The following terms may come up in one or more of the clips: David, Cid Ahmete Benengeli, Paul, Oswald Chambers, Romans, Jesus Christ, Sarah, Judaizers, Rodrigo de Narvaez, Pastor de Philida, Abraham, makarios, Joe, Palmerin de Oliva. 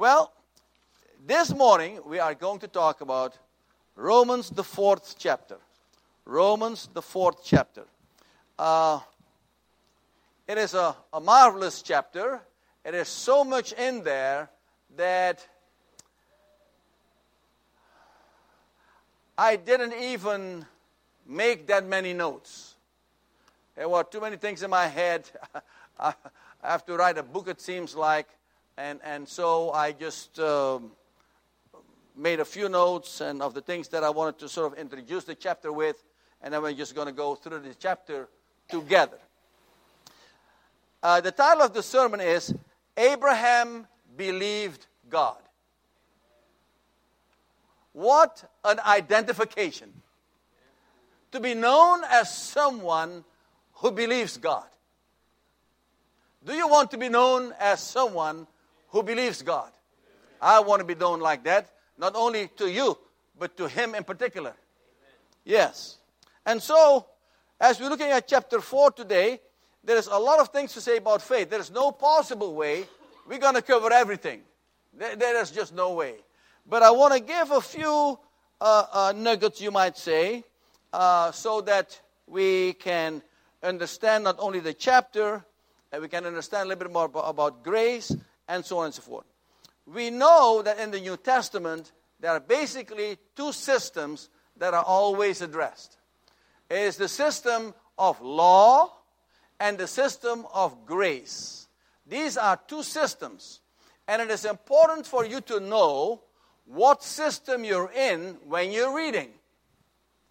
Well, this morning we are going to talk about Romans, the 4th chapter. Romans, the 4th chapter. It is a marvelous chapter. It is so much in there that I didn't even make that many notes. There were too many things in my head. I have to write a book, it seems like. And so I just made a few notes and of the things that I wanted to sort of introduce the chapter with. And then we're just going to go through the chapter together. The title of the sermon is, Abraham Believed God. What an identification. To be known as someone who believes God. Do you want to be known as someone who believes God? I want to be known like that, not only to you, but to him in particular. Yes. And so, as we're looking at chapter 4 today, there is a lot of things to say about faith. There is no possible way we're going to cover everything. There is just no way. But I want to give a few nuggets, you might say, so that we can understand not only the chapter, and we can understand a little bit more about grace, and so on and so forth. We know that in the New Testament, there are basically two systems that are always addressed. It is the system of law, and the system of grace. These are two systems. And it is important for you to know what system you're in when you're reading.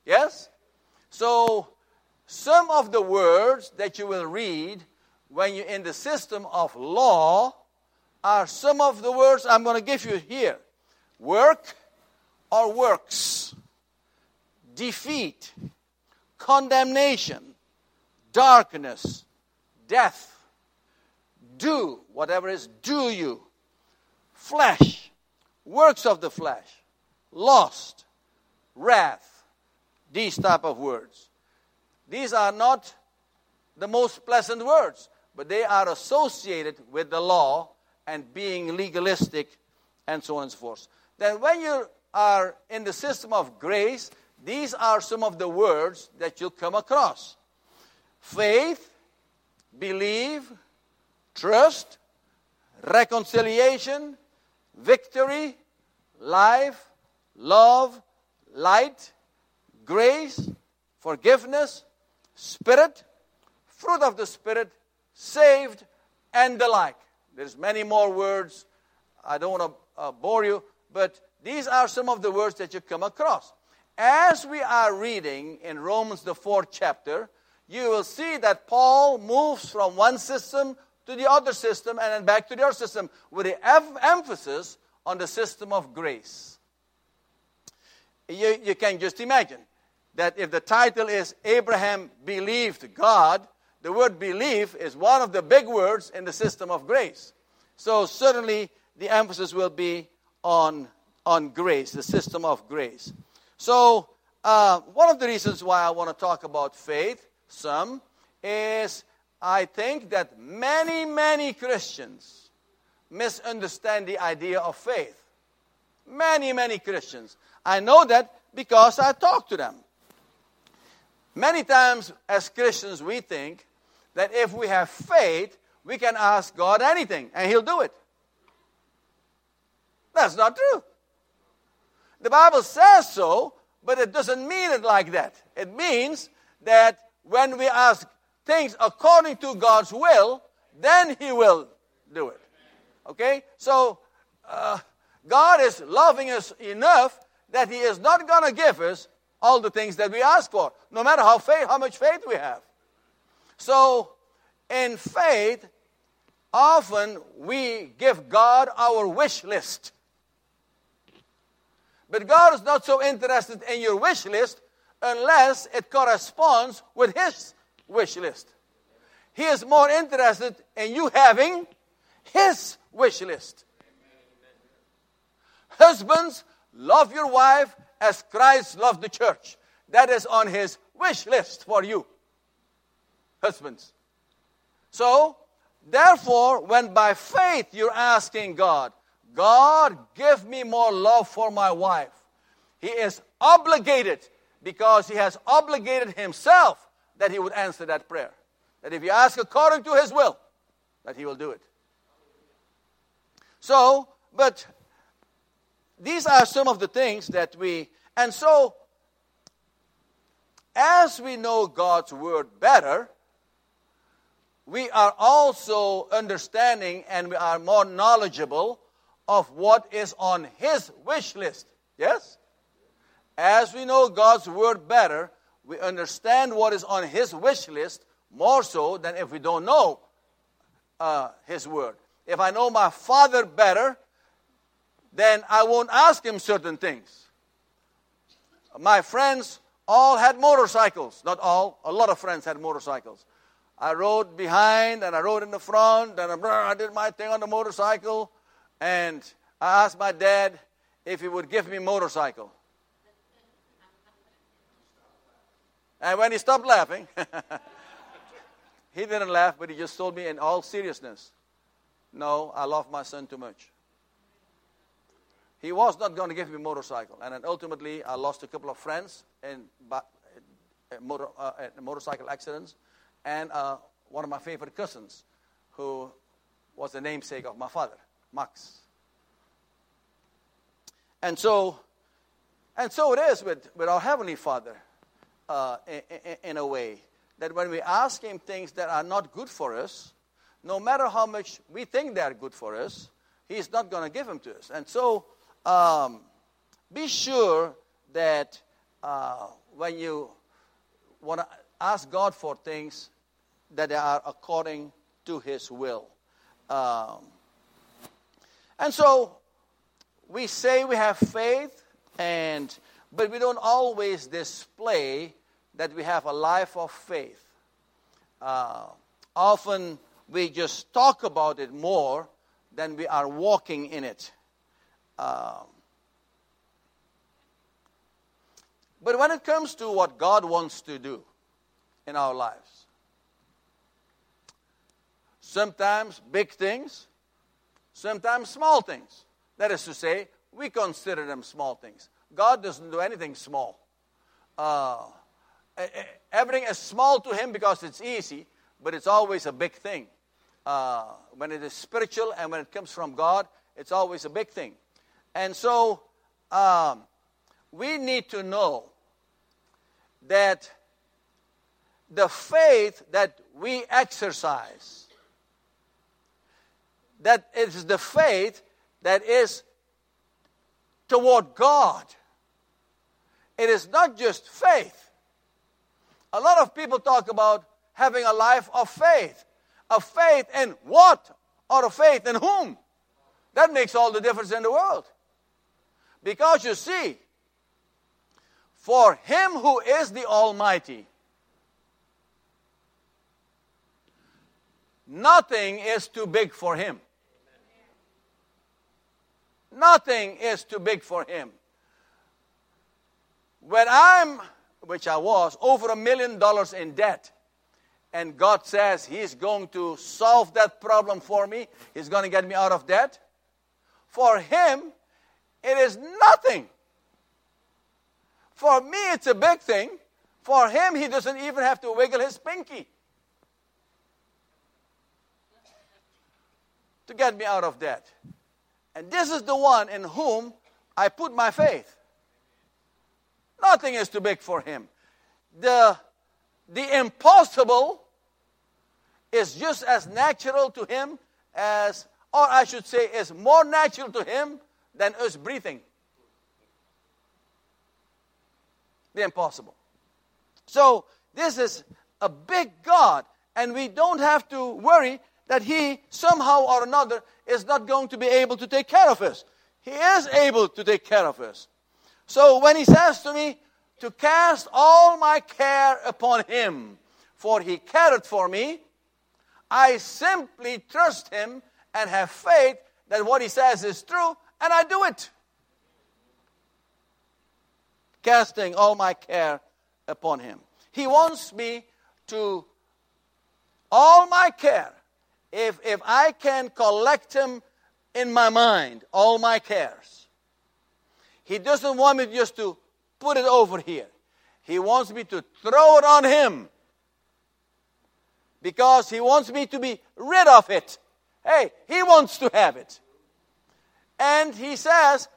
Yes? So, some of the words that you will read when you're in the system of law are some of the words I'm going to give you here. Work or works. Defeat. Condemnation. Darkness, death, do, whatever is do you, flesh, works of the flesh, lost, wrath, these type of words. These are not the most pleasant words, but they are associated with the law and being legalistic and so on and so forth. Then when you are in the system of grace, these are some of the words that you'll come across. Faith, believe, trust, reconciliation, victory, life, love, light, grace, forgiveness, spirit, fruit of the spirit, saved, and the like. There's many more words. I don't want to bore you, but these are some of the words that you come across. As we are reading in Romans, the 4th chapter, you will see that Paul moves from one system to the other system and then back to the other system with an emphasis on the system of grace. You can just imagine that if the title is Abraham Believed God, the word believe is one of the big words in the system of grace. So certainly the emphasis will be on grace, the system of grace. So one of the reasons why I want to talk about faith is I think that many Christians misunderstand the idea of faith. Many Christians. I know that because I talk to them. Many times as Christians we think that if we have faith, we can ask God anything and He'll do it. That's not true. The Bible says so, but it doesn't mean it like that. It means that when we ask things according to God's will, then He will do it. Okay? So, God is loving us enough that He is not going to give us all the things that we ask for, no matter how much faith we have. So, in faith, often we give God our wish list. But God is not so interested in your wish list unless it corresponds with His wish list. He is more interested in you having His wish list. Husbands, love your wife as Christ loved the church. That is on His wish list for you, husbands. So, therefore, when by faith you're asking God, God, give me more love for my wife. He is obligated because he has obligated himself that he would answer that prayer. That if you ask according to his will, that he will do it. So, but these are some of the things that we, and so as we know God's word better, we are also understanding and we are more knowledgeable of what is on his wish list. Yes? As we know God's word better, we understand what is on his wish list more so than if we don't know his word. If I know my father better, then I won't ask him certain things. My friends all had motorcycles. Not all. A lot of friends had motorcycles. I rode behind and I rode in the front and I did my thing on the motorcycle. And I asked my dad if he would give me a motorcycle. And when he stopped laughing, he didn't laugh, but he just told me in all seriousness, no, I love my son too much. He was not going to give me a motorcycle. And then ultimately, I lost a couple of friends in motorcycle accidents. And one of my favorite cousins, who was the namesake of my father, Max. And so it is with our Heavenly Father, in a way, that when we ask him things that are not good for us, no matter how much we think they are good for us, he's not going to give them to us. And so be sure that when you want to ask God for things that are according to his will. And so we say we have faith, but we don't always display that we have a life of faith. Often we just talk about it more than we are walking in it. But when it comes to what God wants to do in our lives, sometimes big things, sometimes small things. That is to say, we consider them small things. God doesn't do anything small. Everything is small to him because it's easy, but it's always a big thing. When it is spiritual and when it comes from God, it's always a big thing. And so we need to know that the faith that we exercise, that is the faith that is toward God. It is not just faith. A lot of people talk about having a life of faith. A faith in what? Or a faith in whom? That makes all the difference in the world. Because you see, for him who is the Almighty, nothing is too big for him. Nothing is too big for him. When I was over $1 million in debt, and God says he's going to solve that problem for me, he's going to get me out of debt, for him, it is nothing. For me, it's a big thing. For him, he doesn't even have to wiggle his pinky to get me out of debt. And this is the one in whom I put my faith. Nothing is too big for him. The impossible is just as natural to him as, or I should say, is more natural to him than us breathing. The impossible. So this is a big God, and we don't have to worry that he somehow or another is not going to be able to take care of us. He is able to take care of us. So when he says to me, to cast all my care upon him, for he careth for me, I simply trust him and have faith that what he says is true, and I do it. Casting all my care upon him. He wants me to, all my care, if I can collect them in my mind all my cares. He doesn't want me just to put it over here. He wants me to throw it on Him. Because He wants me to be rid of it. Hey, He wants to have it. And He says,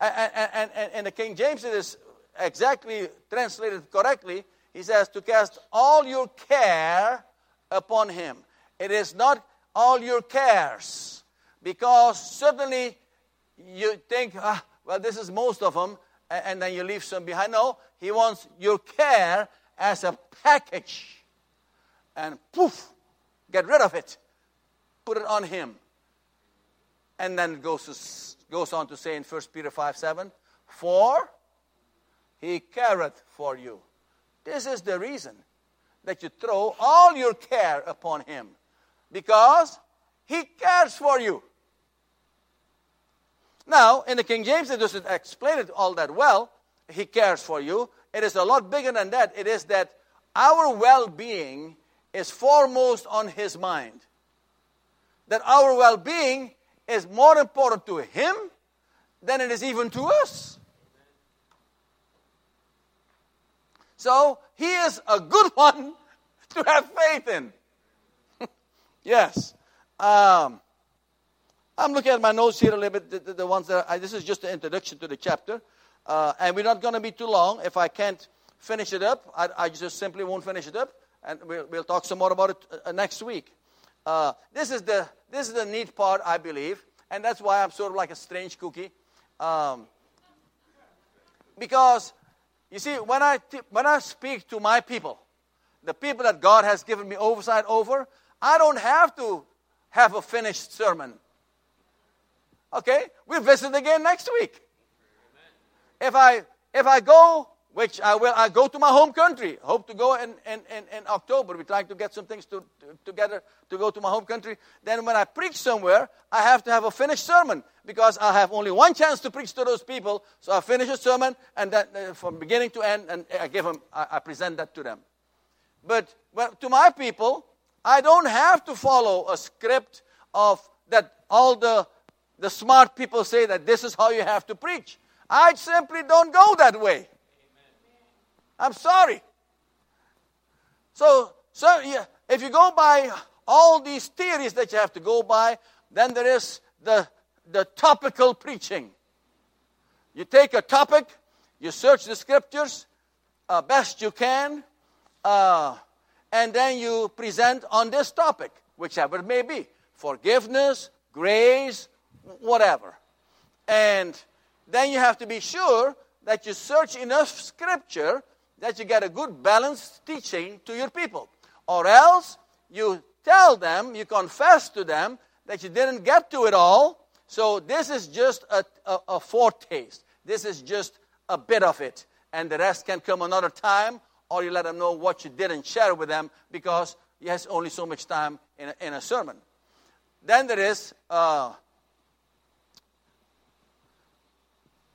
and the King James, it is exactly translated correctly, He says to cast all your care upon Him. It is not all your cares. Because suddenly you think, well, this is most of them, and then you leave some behind. No, He wants your care as a package. And poof, get rid of it. Put it on Him. And then it goes on to say in 1 Peter 5:7, for He careth for you. This is the reason that you throw all your care upon Him. Because He cares for you. Now, in the King James, it doesn't explain it all that well. He cares for you. It is a lot bigger than that. It is that our well-being is foremost on His mind. That our well-being is more important to Him than it is even to us. So, He is a good one to have faith in. Yes. I'm looking at my notes here a little bit, the ones that this is just the introduction to the chapter. And we're not going to be too long. If I can't finish it up, I just simply won't finish it up. And we'll talk some more about it next week. This is the neat part, I believe, and that's why I'm sort of like a strange cookie, because you see, when I speak to my people, the people that God has given me oversight over, I don't have to have a finished sermon. Okay, we'll visit again next week. Amen. If I go. Which I go to my home country. Hope to go in October. We're trying to get some things together to go to my home country. Then when I preach somewhere, I have to have a finished sermon. Because I have only one chance to preach to those people. So I finish a sermon, and that, from beginning to end, and I present that to them. But to my people, I don't have to follow a script of that all the smart people say that this is how you have to preach. I simply don't go that way. I'm sorry. So yeah, if you go by all these theories that you have to go by, then there is the topical preaching. You take a topic, you search the scriptures best you can, and then you present on this topic, whichever it may be. Forgiveness, grace, whatever. And then you have to be sure that you search enough scripture that you get a good balanced teaching to your people. Or else you tell them, you confess to them that you didn't get to it all. So this is just a foretaste. This is just a bit of it. And the rest can come another time, or you let them know what you didn't share with them, because you have only so much time in a sermon. Then there is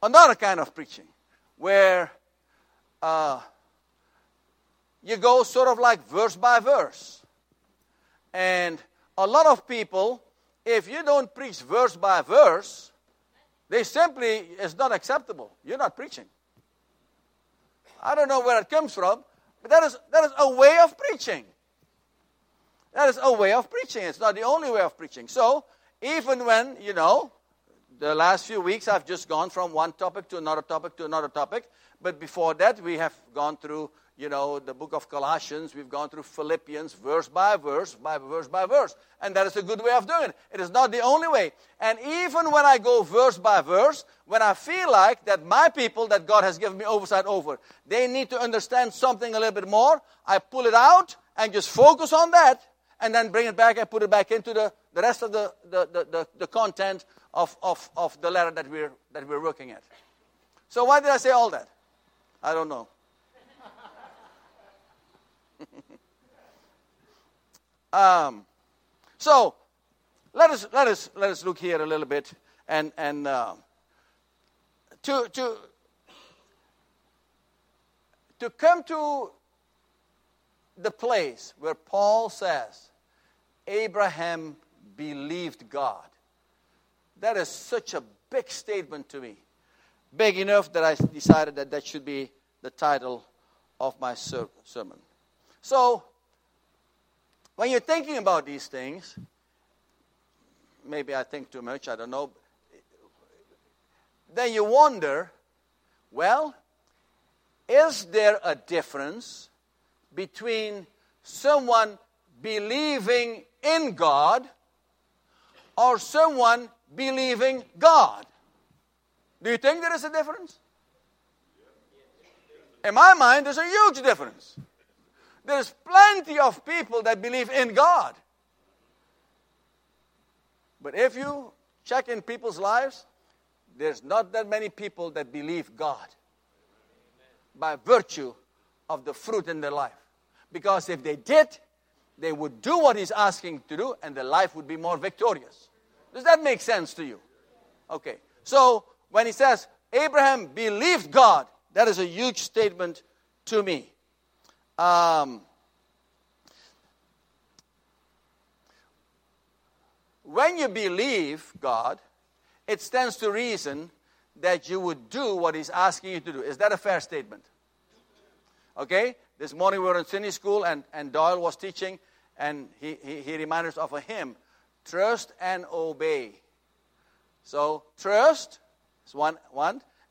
another kind of preaching where you go sort of like verse by verse. And a lot of people, if you don't preach verse by verse, they simply, it's not acceptable. You're not preaching. I don't know where it comes from, but that is a way of preaching. That is a way of preaching. It's not the only way of preaching. So, even when, the last few weeks I've just gone from one topic to another topic to another topic. But before that, we have gone through, the book of Colossians. We've gone through Philippians verse by verse, by verse by verse. And that is a good way of doing it. It is not the only way. And even when I go verse by verse, when I feel like that my people that God has given me oversight over, they need to understand something a little bit more, I pull it out and just focus on that. And then bring it back and put it back into the rest of the content of the letter that we're working at. So why did I say all that? I don't know. So let us look here a little bit and to come to the place where Paul says, Abraham believed God. That is such a big statement to me. Big enough that I decided that that should be the title of my sermon. So, when you're thinking about these things, maybe I think too much, I don't know. Then you wonder, well, is there a difference between someone believing in God or someone believing God? Do you think there is a difference? In my mind, there's a huge difference. There's plenty of people that believe in God. But if you check in people's lives, there's not that many people that believe God by virtue of the fruit in their life. Because if they did, they would do what he's asking to do and their life would be more victorious. Does that make sense to you? Okay. So, when he says, Abraham believed God, that is a huge statement to me. When you believe God, it stands to reason that you would do what he's asking you to do. Is that a fair statement? Okay? This morning we were in Sunday school and Doyle was teaching and he reminded us of a hymn, Trust and Obey. So, trust is one,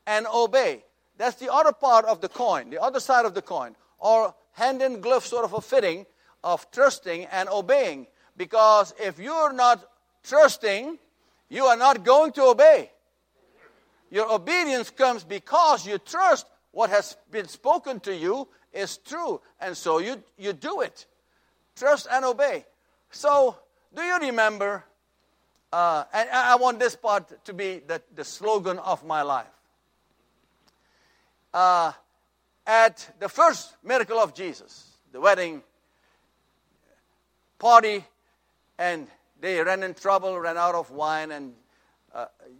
and obey. That's the other part of the coin, the other side of the coin, or hand-in-glove sort of a fitting of trusting and obeying. Because if you're not trusting, you are not going to obey. Your obedience comes because you trust what has been spoken to you is true, and so you do it. Trust and obey. So, do you remember? And I want this part to be the slogan of my life. At the first miracle of Jesus, the wedding party, and they ran in trouble, ran out of wine, and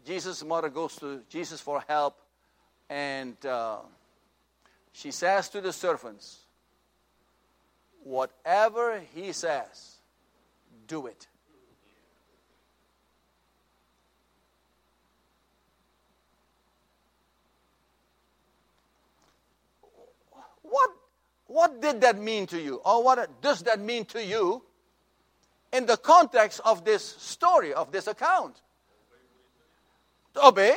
Jesus' mother goes to Jesus for help, and she says to the servants, whatever he says, do it. What did that mean to you? Or what does that mean to you in the context of this story, of this account? To obey.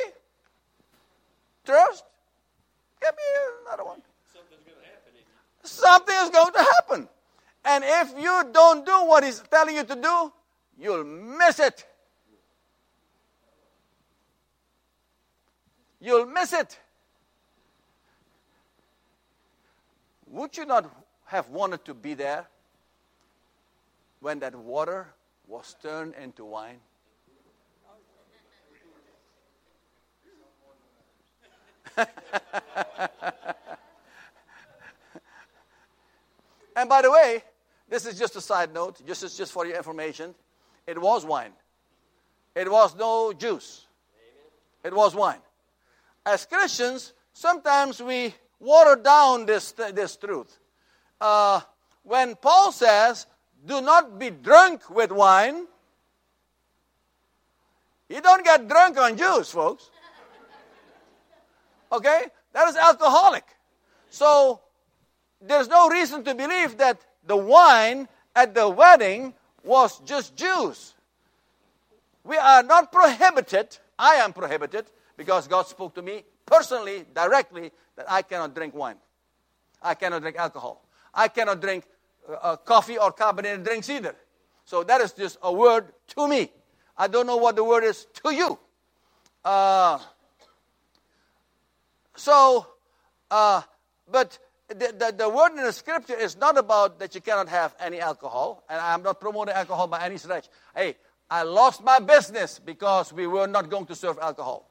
Trust. Give me another one. Something's going to happen. Something is going to happen. And if you don't do what he's telling you to do, you'll miss it. You'll miss it. Would you not have wanted to be there when that water was turned into wine? And by the way, this is just a side note, just for your information. It was wine. It was no juice. It was wine. As Christians, sometimes we water down this truth. When Paul says, do not be drunk with wine, you don't get drunk on juice, folks. Okay? That is alcoholic. So, there's no reason to believe that the wine at the wedding was just juice. We are not prohibited. I am prohibited because God spoke to me personally, directly, that I cannot drink wine. I cannot drink alcohol. I cannot drink coffee or carbonated drinks either. So that is just a word to me. I don't know what the word is to you. But the word in the scripture is not about that you cannot have any alcohol. And I'm not promoting alcohol by any stretch. Hey, I lost my business because we were not going to serve alcohol.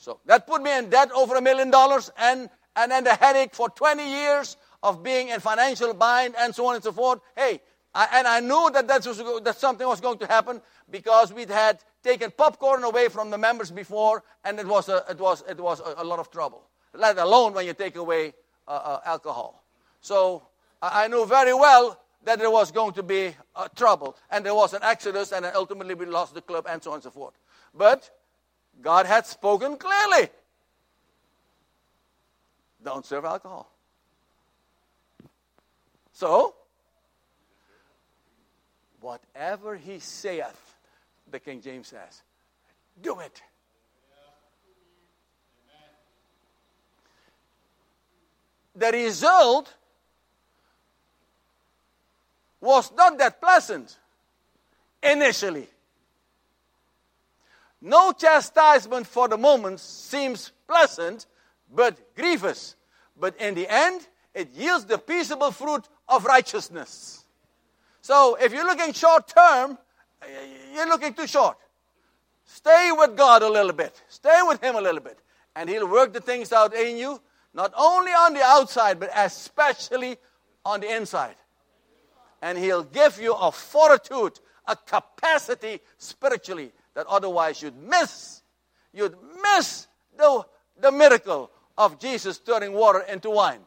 So that put me in debt over $1 million and then the headache for 20 years of being in financial bind and so on and so forth. Hey, I knew that something was going to happen because we'd had taken popcorn away from the members before and it was a lot of trouble, let alone when you take away alcohol. So I knew very well that there was going to be trouble and there was an exodus and ultimately we lost the club and so on and so forth. But God had spoken clearly. Don't serve alcohol. So, whatever he saith, the King James says, do it. The result was not that pleasant initially. No chastisement for the moment seems pleasant, but grievous. But in the end, it yields the peaceable fruit of righteousness. So if you're looking short term, you're looking too short. Stay with God a little bit. Stay with Him a little bit. And He'll work the things out in you, not only on the outside, but especially on the inside. And He'll give you a fortitude, a capacity spiritually that otherwise you'd miss. You'd miss the miracle of Jesus turning water into wine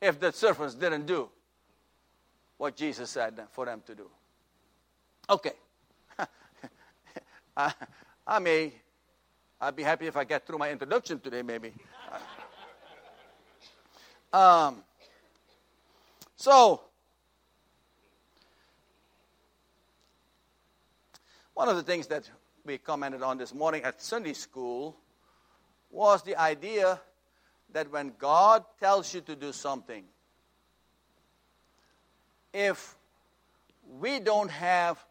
if the servants didn't do what Jesus said for them to do. Okay. I'd be happy if I get through my introduction today, maybe. So, one of the things that we commented on this morning at Sunday school was the idea that when God tells you to do something, if we don't have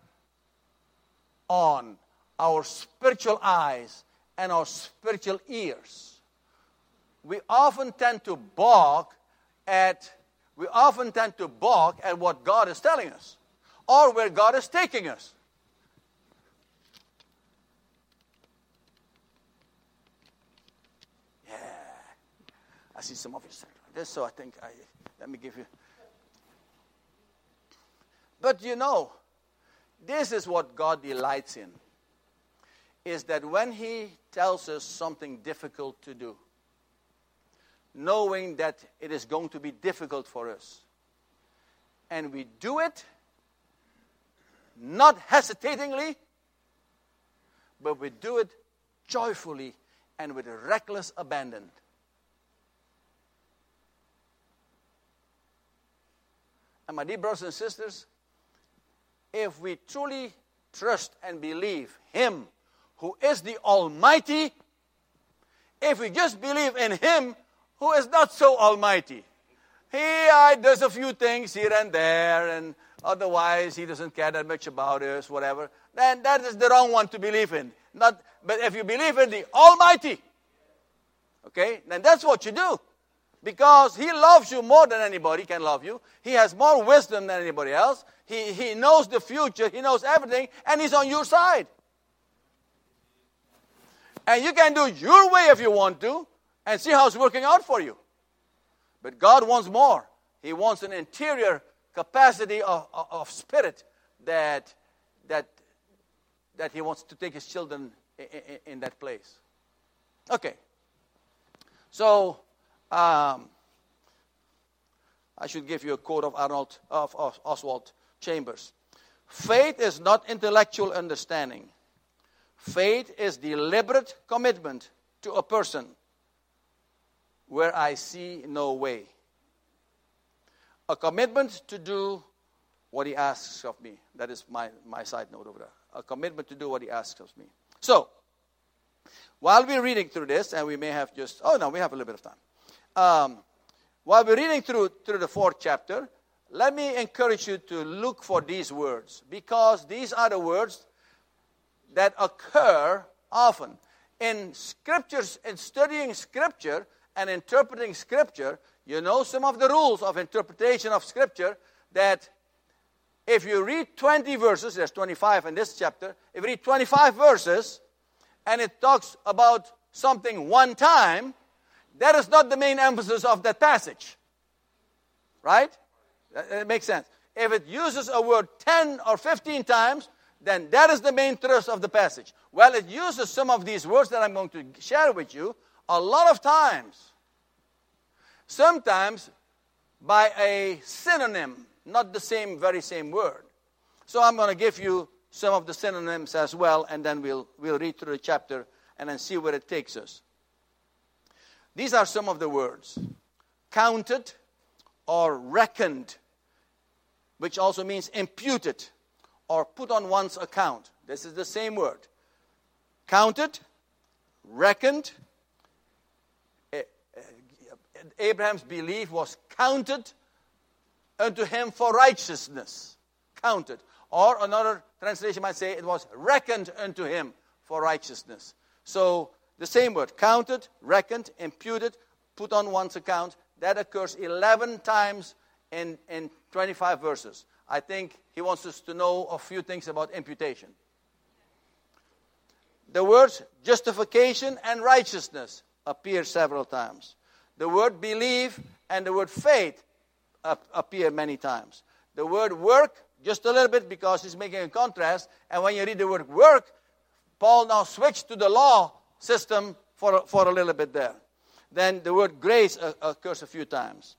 on our spiritual eyes and our spiritual ears, we often tend to balk at what God is telling us or where God is taking us. Yeah. I see some of you saying this, so I think let me give you. But you know, this is what God delights in, is that when He tells us something difficult to do, knowing that it is going to be difficult for us, and we do it, not hesitatingly, but we do it joyfully and with reckless abandon. And my dear brothers and sisters, if we truly trust and believe Him who is the Almighty, if we just believe in Him who is not so almighty, He does a few things here and there, and otherwise He doesn't care that much about us, whatever, then that is the wrong one to believe in. But if you believe in the Almighty, okay, then that's what you do. Because He loves you more than anybody can love you. He has more wisdom than anybody else. He knows the future. He knows everything. And He's on your side. And you can do your way if you want to and see how it's working out for you. But God wants more. He wants an interior capacity of spirit that He wants to take His children in that place. Okay. So, I should give you a quote of Oswald Chambers. Faith is not intellectual understanding. Faith is deliberate commitment to a person where I see no way. A commitment to do what He asks of me. That is my side note over there. A commitment to do what He asks of me. So, while we're reading through this, and we may have just... Oh, no, we have a little bit of time. While we're reading through the 4th chapter, let me encourage you to look for these words, because these are the words that occur often. In scriptures, in studying Scripture and interpreting Scripture, you know some of the rules of interpretation of Scripture, that if you read 20 verses, there's 25 in this chapter, if you read 25 verses and it talks about something one time, that is not the main emphasis of that passage. Right? It makes sense. If it uses a word 10 or 15 times, then that is the main thrust of the passage. Well, it uses some of these words that I'm going to share with you a lot of times. Sometimes by a synonym, not the very same word. So I'm going to give you some of the synonyms as well, and then we'll read through the chapter and then see where it takes us. These are some of the words. Counted or reckoned, which also means imputed or put on one's account. This is the same word. Counted, reckoned. Abraham's belief was counted unto him for righteousness. Counted. Or another translation might say it was reckoned unto him for righteousness. So the same word, counted, reckoned, imputed, put on one's account. That occurs 11 times in 25 verses. I think he wants us to know a few things about imputation. The words justification and righteousness appear several times. The word believe and the word faith appear many times. The word work, just a little bit, because he's making a contrast. And when you read the word work, Paul now switched to the law system for a little bit there. Then the word grace occurs a few times.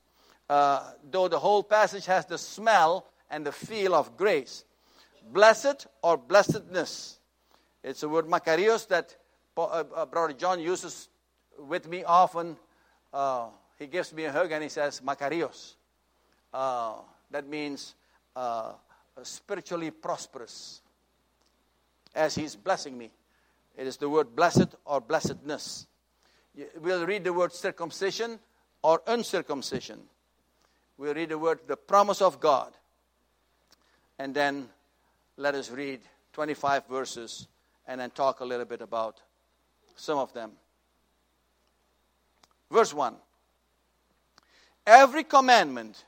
Though the whole passage has the smell and the feel of grace. Blessed or blessedness. It's the word makarios that Brother John uses with me often. He gives me a hug and he says, makarios. That means spiritually prosperous. As he's blessing me. It is the word blessed or blessedness. We'll read the word circumcision or uncircumcision. We'll read the word the promise of God. And then let us read 25 verses and then talk a little bit about some of them. Verse 1. Every commandment.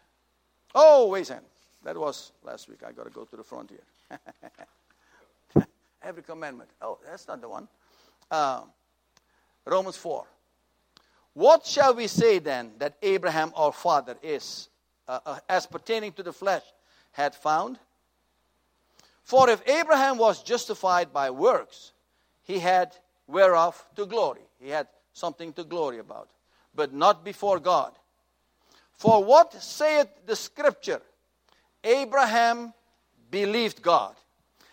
Oh, wait a second. That was last week. I got to go to the front here. Every commandment. Oh, that's not the one. Romans 4. What shall we say then that Abraham our father is, as pertaining to the flesh, had found? For if Abraham was justified by works, he had whereof to glory. He had something to glory about, but not before God. For what saith the scripture? Abraham believed God,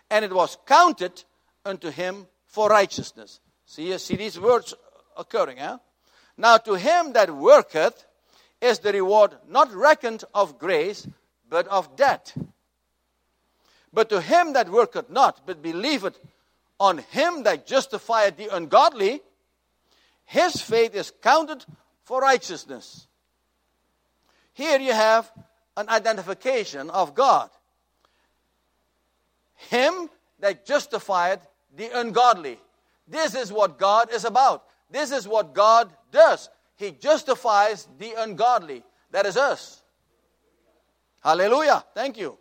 and it was counted unto him for righteousness. See these words occurring, eh? Now to him that worketh is the reward not reckoned of grace, but of debt. But to him that worketh not, but believeth on him that justifieth the ungodly, his faith is counted for righteousness. Here you have an identification of God. Him that justifieth the ungodly. This is what God is about. This is what God does. He justifies the ungodly. That is us. Hallelujah. Thank you.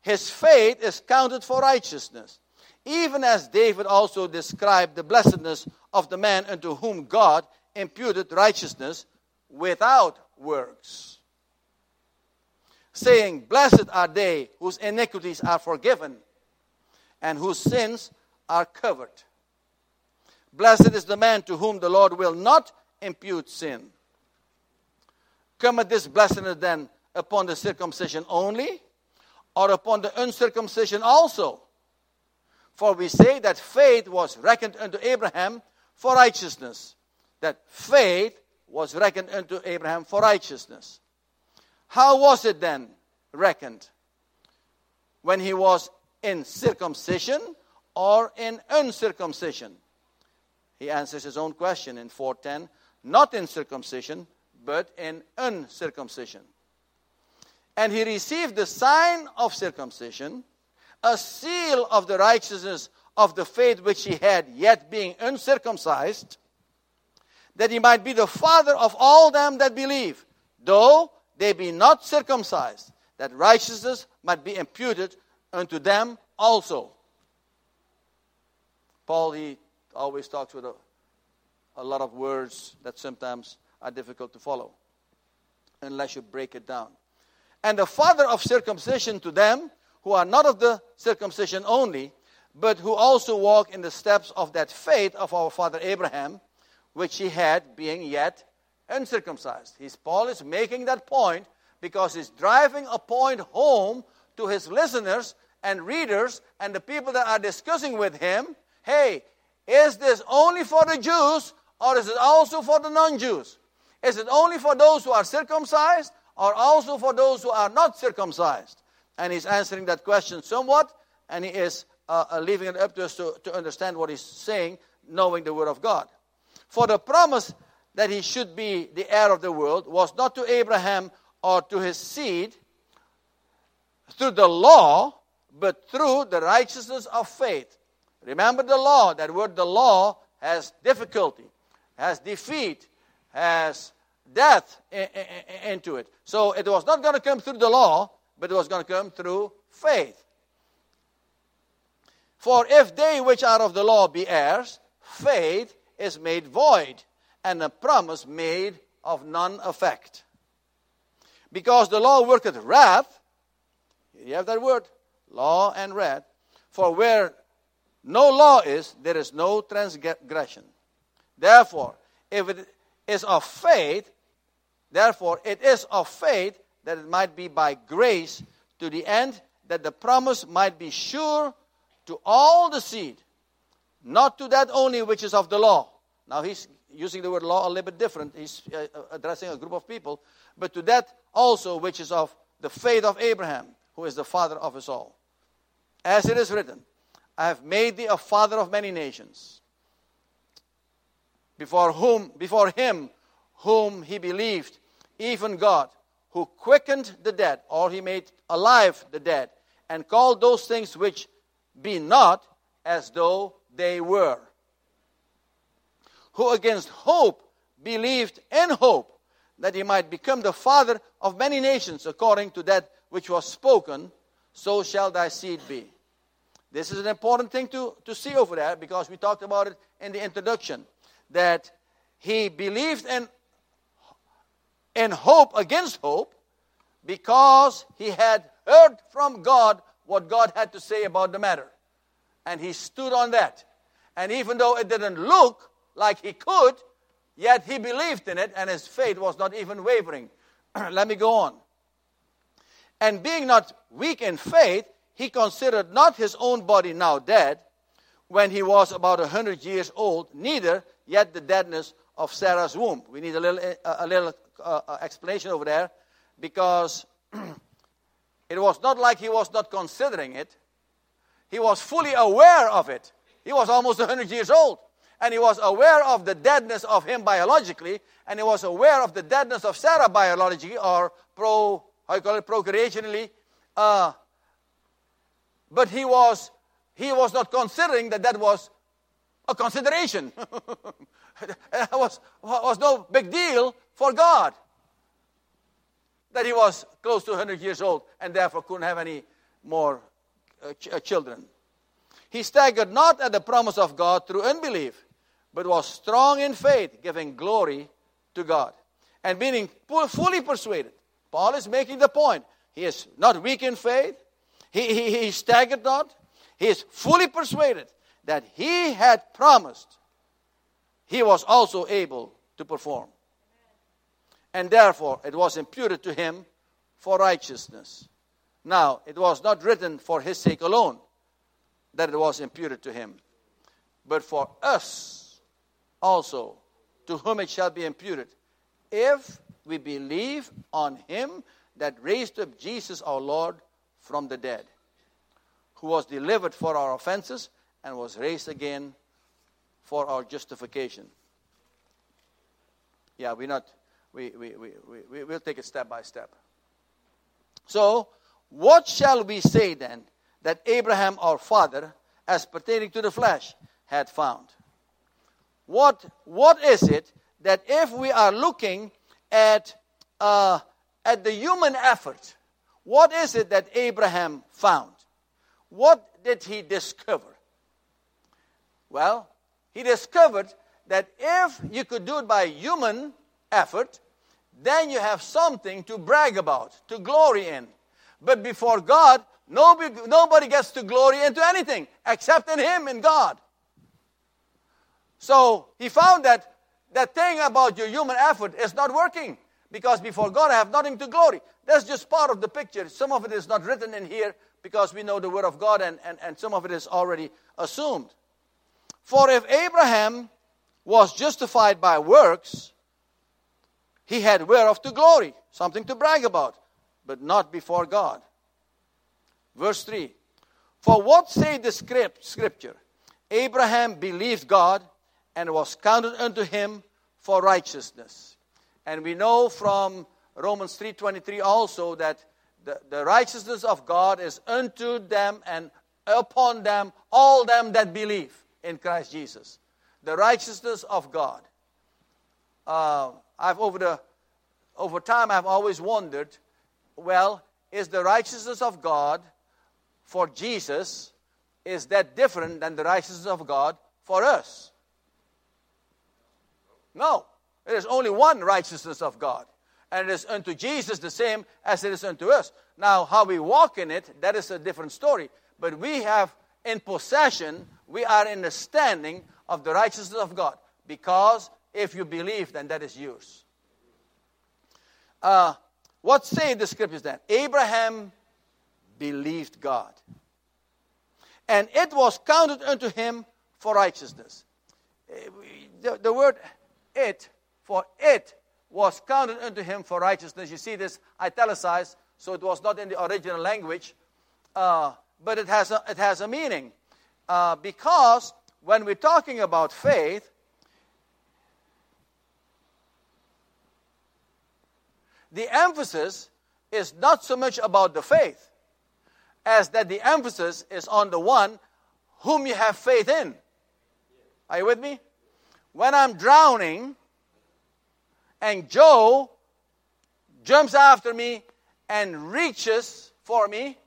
His faith is counted for righteousness. Even as David also described the blessedness of the man unto whom God imputed righteousness without works. Saying, blessed are they whose iniquities are forgiven and whose sins are covered. Blessed is the man to whom the Lord will not impute sin. Cometh this blessedness then upon the circumcision only, or upon the uncircumcision also? For we say that faith was reckoned unto Abraham for righteousness. That faith was reckoned unto Abraham for righteousness. How was it then reckoned? When he was in circumcision or in uncircumcision? He answers his own question in 4:10. Not in circumcision, but in uncircumcision. And he received the sign of circumcision, a seal of the righteousness of the faith which he had, yet being uncircumcised, that he might be the father of all them that believe, though they be not circumcised, that righteousness might be imputed unto them also. Paul, he always talks with a lot of words that sometimes are difficult to follow, unless you break it down. And the father of circumcision to them who are not of the circumcision only, but who also walk in the steps of that faith of our father Abraham, which he had being yet uncircumcised. Paul is making that point because he's driving a point home to his listeners and readers and the people that are discussing with him, hey, is this only for the Jews or is it also for the non-Jews? Is it only for those who are circumcised or also for those who are not circumcised? And he's answering that question somewhat, and he is leaving it up to us to understand what he's saying, knowing the Word of God. For the promise that he should be the heir of the world was not to Abraham or to his seed through the law, but through the righteousness of faith. Remember the law. That word, the law, has difficulty, has defeat, has death into it. So it was not going to come through the law, but it was going to come through faith. For if they which are of the law be heirs, faith is made void, and a promise made of none effect. Because the law worketh wrath, you have that word, law and wrath, for where no law is, there is no transgression. Therefore, if it is of faith, that it might be by grace, to the end that the promise might be sure to all the seed, not to that only which is of the law. Now he's using the word law a little bit different. He's addressing a group of people, but to that also which is of the faith of Abraham, who is the father of us all. As it is written, I have made thee a father of many nations, before him whom he believed, even God, who quickened the dead, or he made alive the dead, and called those things which be not as though they were. Who against hope believed in hope, that he might become the father of many nations, according to that which was spoken, so shall thy seed be. This is an important thing to see over there, because we talked about it in the introduction, that he believed in hope against hope, because he had heard from God what God had to say about the matter. And he stood on that. And even though it didn't look like he could, yet he believed in it, and his faith was not even wavering. Let me go on. And being not weak in faith, he considered not his own body now dead, when he was about 100 years old, neither yet the deadness of Sarah's womb. We need a little explanation over there, because it was not like he was not considering it. He was fully aware of it. He was almost 100 years old, and he was aware of the deadness of him biologically, and he was aware of the deadness of Sarah biologically, or procreationally. But he was not considering that was a consideration. That was no big deal for God, that he was close to 100 years old and therefore couldn't have any more children. He staggered not at the promise of God through unbelief, but was strong in faith, giving glory to God, and being fully persuaded. Paul is making the point. He is not weak in faith. He staggered not. He is fully persuaded that he had promised, he was also able to perform. And therefore, it was imputed to him for righteousness. Now, it was not written for his sake alone that it was imputed to him, but for us also, to whom it shall be imputed, if we believe on him that raised up Jesus our Lord from the dead, who was delivered for our offenses and was raised again for our justification. Yeah, we'll take it step by step. So, what shall we say then that Abraham our father, as pertaining to the flesh, had found? What is it that if we are looking at the human effort, what is it that Abraham found? What did he discover? Well, he discovered that if you could do it by human effort, then you have something to brag about, to glory in. But before God, nobody gets to glory into anything except in him, in God. So he found that thing about your human effort is not working, because before God I have nothing to glory. That's just part of the picture. Some of it is not written in here because we know the word of God, and some of it is already assumed. For if Abraham was justified by works, he had whereof to glory, something to brag about, but not before God. Verse 3, for what saith the Scripture? Abraham believed God, and was counted unto him for righteousness. And we know from Romans 3:23 also that the righteousness of God is unto them and upon them, all them that believe in Christ Jesus. The righteousness of God. Over time I've always wondered, well, is the righteousness of God for Jesus, is that different than the righteousness of God for us? No. It is only one righteousness of God. And it is unto Jesus the same as it is unto us. Now, how we walk in it, that is a different story. But we have in possession, we are in the standing of the righteousness of God. Because if you believe, then that is yours. What say the Scriptures then? Abraham believed God, and it was counted unto him for righteousness. The word it, for it was counted unto him for righteousness. You see this italicized, so it was not in the original language, but it has a meaning. Because when we're talking about faith, the emphasis is not so much about the faith, as that the emphasis is on the one whom you have faith in. Are you with me? When I'm drowning, and Joe jumps after me and reaches for me,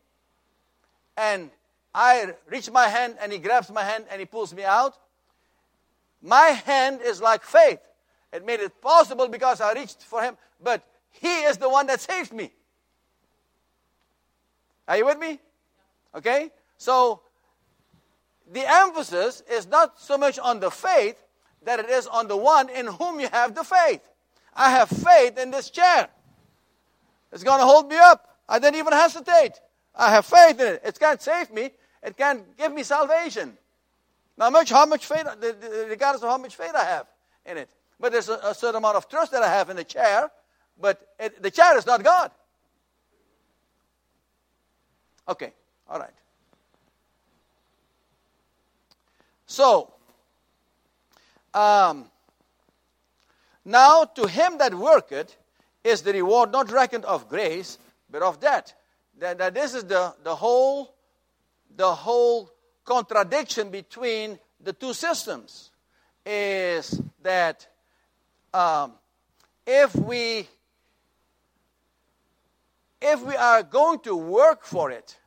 and I reach my hand, and he grabs my hand, and he pulls me out, my hand is like faith. It made it possible because I reached for him, but he is the one that saved me. Are you with me? Okay? So, the emphasis is not so much on the faith that it is on the one in whom you have the faith. I have faith in this chair. It's going to hold me up. I didn't even hesitate. I have faith in it. It can't save me. It can't give me salvation. Now, how much faith, regardless of how much faith I have in it. But there's a certain amount of trust that I have in the chair. But the chair is not God. Okay, all right. So, now to him that worketh is the reward not reckoned of grace, but of debt. That this is the whole contradiction between the two systems, is that if we are going to work for it,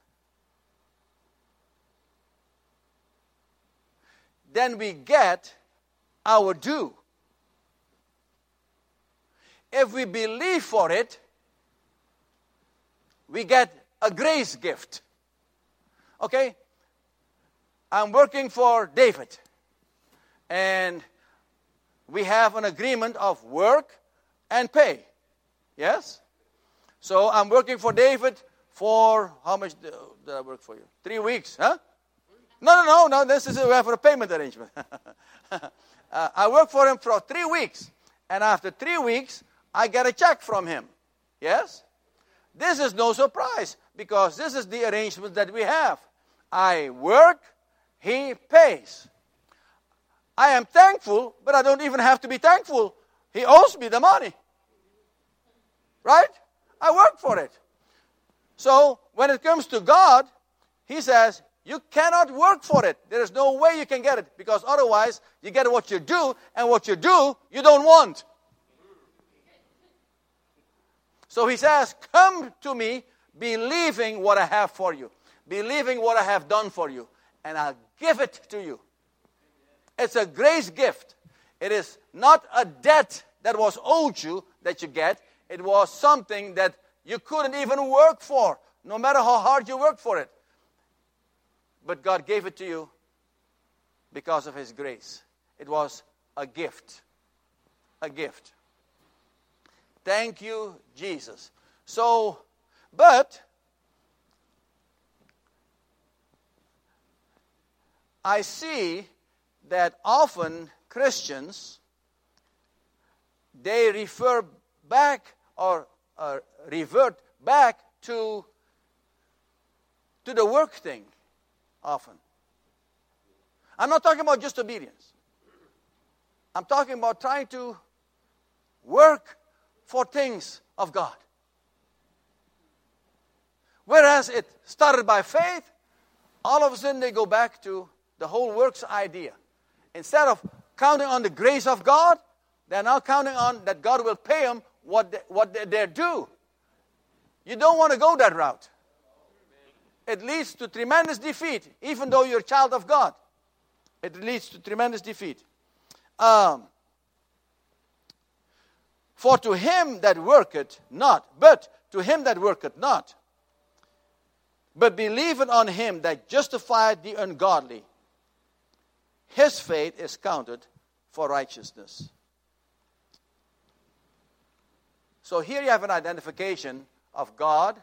then we get our due. If we believe for it, we get a grace gift. Okay? I'm working for David, and we have an agreement of work and pay. Yes? So I'm working for David for, how much did I work for you? 3 weeks, huh? No, this is, we have a payment arrangement. I work for him for 3 weeks. And after 3 weeks, I get a check from him. Yes? This is no surprise, because this is the arrangement that we have. I work, he pays. I am thankful, but I don't even have to be thankful. He owes me the money. Right? I work for it. So, when it comes to God, He says, you cannot work for it. There is no way you can get it, because otherwise, you get what you do, and what you do, you don't want. So, He says, come to me, believing what I have for you, believing what I have done for you, and I'll give it to you. It's a grace gift. It is not a debt that was owed you that you get. It was something that you couldn't even work for, no matter how hard you worked for it. But God gave it to you because of His grace. It was a gift. Thank you, Jesus. So, but I see that often Christians, they refer back or revert back to the work thing often. I'm not talking about just obedience. I'm talking about trying to work for things of God. Whereas it started by faith, all of a sudden they go back to the whole works idea. Instead of counting on the grace of God, they're now counting on that God will pay them what they're due. You don't want to go that route. It leads to tremendous defeat, even though you're a child of God. It leads to tremendous defeat. For to him that worketh not, but believeth on him that justifieth the ungodly, his faith is counted for righteousness. So here you have an identification of God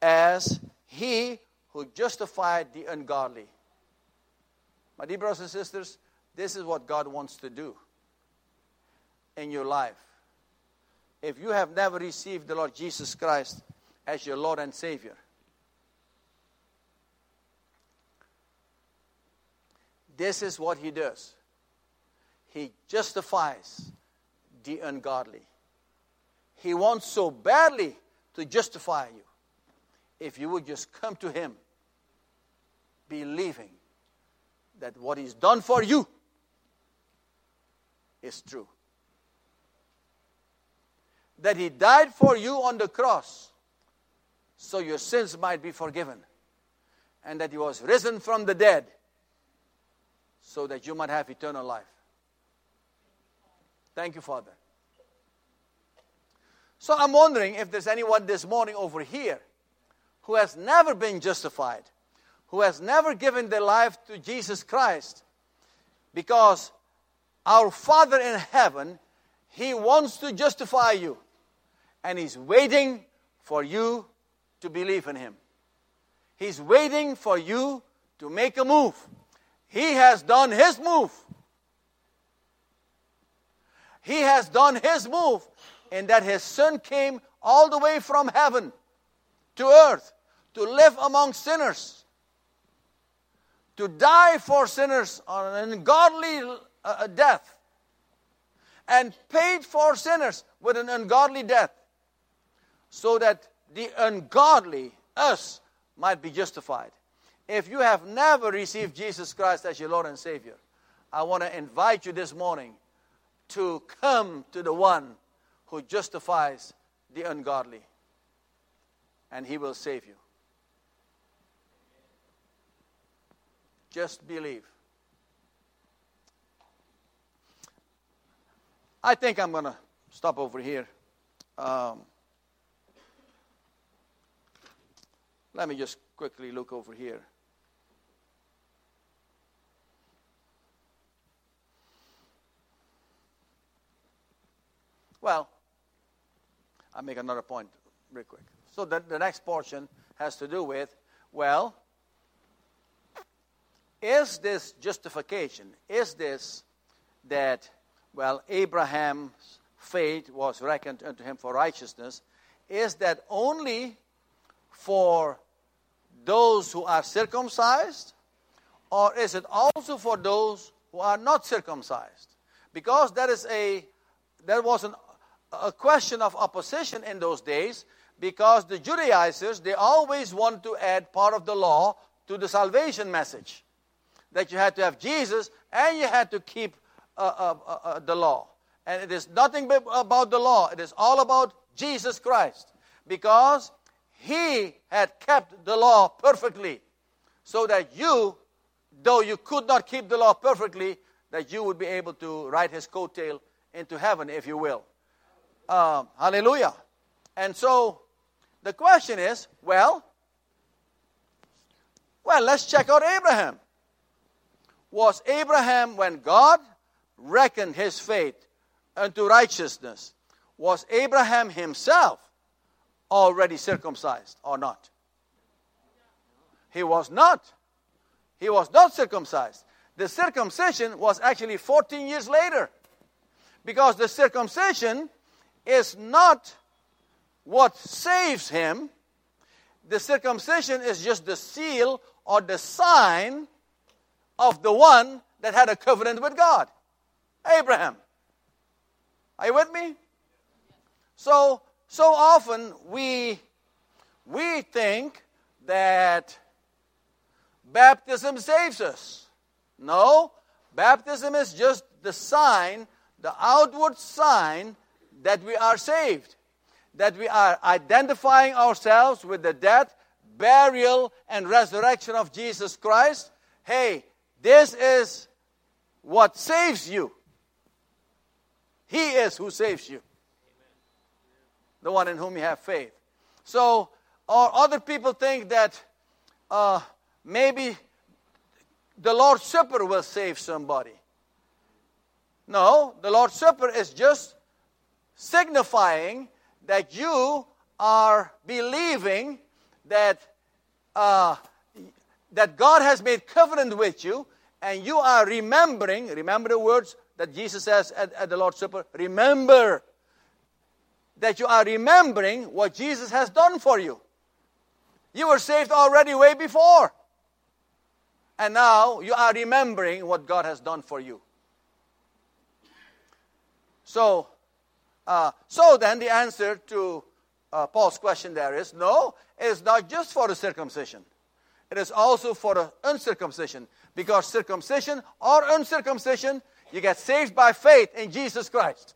as he who justified the ungodly. My dear brothers and sisters, this is what God wants to do in your life. If you have never received the Lord Jesus Christ as your Lord and Savior, this is what he does. He justifies the ungodly. He wants so badly to justify you if you would just come to him believing that what he's done for you is true. That he died for you on the cross so your sins might be forgiven. And that he was risen from the dead so that you might have eternal life. Thank you, Father. So I'm wondering if there's anyone this morning over here who has never been justified, who has never given their life to Jesus Christ, because our Father in heaven, he wants to justify you, and he's waiting for you to believe in him. He's waiting for you to make a move. He has done his move. He has done his move in that his Son came all the way from heaven to earth, to live among sinners, to die for sinners on an ungodly death, and paid for sinners with an ungodly death, so that the ungodly, us, might be justified. If you have never received Jesus Christ as your Lord and Savior, I want to invite you this morning to come to the one who justifies the ungodly, and he will save you. Just believe. I think I'm going to stop over here. Let me just quickly look over here. Well, I'll make another point real quick. So the next portion has to do with, well, is this justification? Is this that, well, Abraham's faith was reckoned unto him for righteousness? Is that only for those who are circumcised? Or is it also for those who are not circumcised? Because there was a question of opposition in those days, because the Judaizers, they always want to add part of the law to the salvation message. That you had to have Jesus and you had to keep the law. And it is nothing about the law. It is all about Jesus Christ. Because he had kept the law perfectly. So that you, though you could not keep the law perfectly, that you would be able to ride his coattail into heaven, if you will. Hallelujah. And so, the question is, well, let's check out Abraham. Was Abraham, when God reckoned his faith unto righteousness, was Abraham himself already circumcised or not? He was not. He was not circumcised. The circumcision was actually 14 years later, because the circumcision is not what saves him. The circumcision is just the seal or the sign of the one that had a covenant with God, Abraham. Are you with me? So often we think that baptism saves us. No, baptism is just the sign, the outward sign that we are saved, that we are identifying ourselves with the death, burial, and resurrection of Jesus Christ. Hey, this is what saves you. He is who saves you, the one in whom you have faith. So, or other people think that maybe the Lord's Supper will save somebody. No, the Lord's Supper is just signifying that you are believing that God has made covenant with you, and you are remembering. Remember the words that Jesus says at the Lord's Supper. Remember that you are remembering what Jesus has done for you. You were saved already way before, and now you are remembering what God has done for you. So then the answer to Paul's question there is, no, it's not just for the circumcision. It is also for the uncircumcision. Because circumcision or uncircumcision, you get saved by faith in Jesus Christ.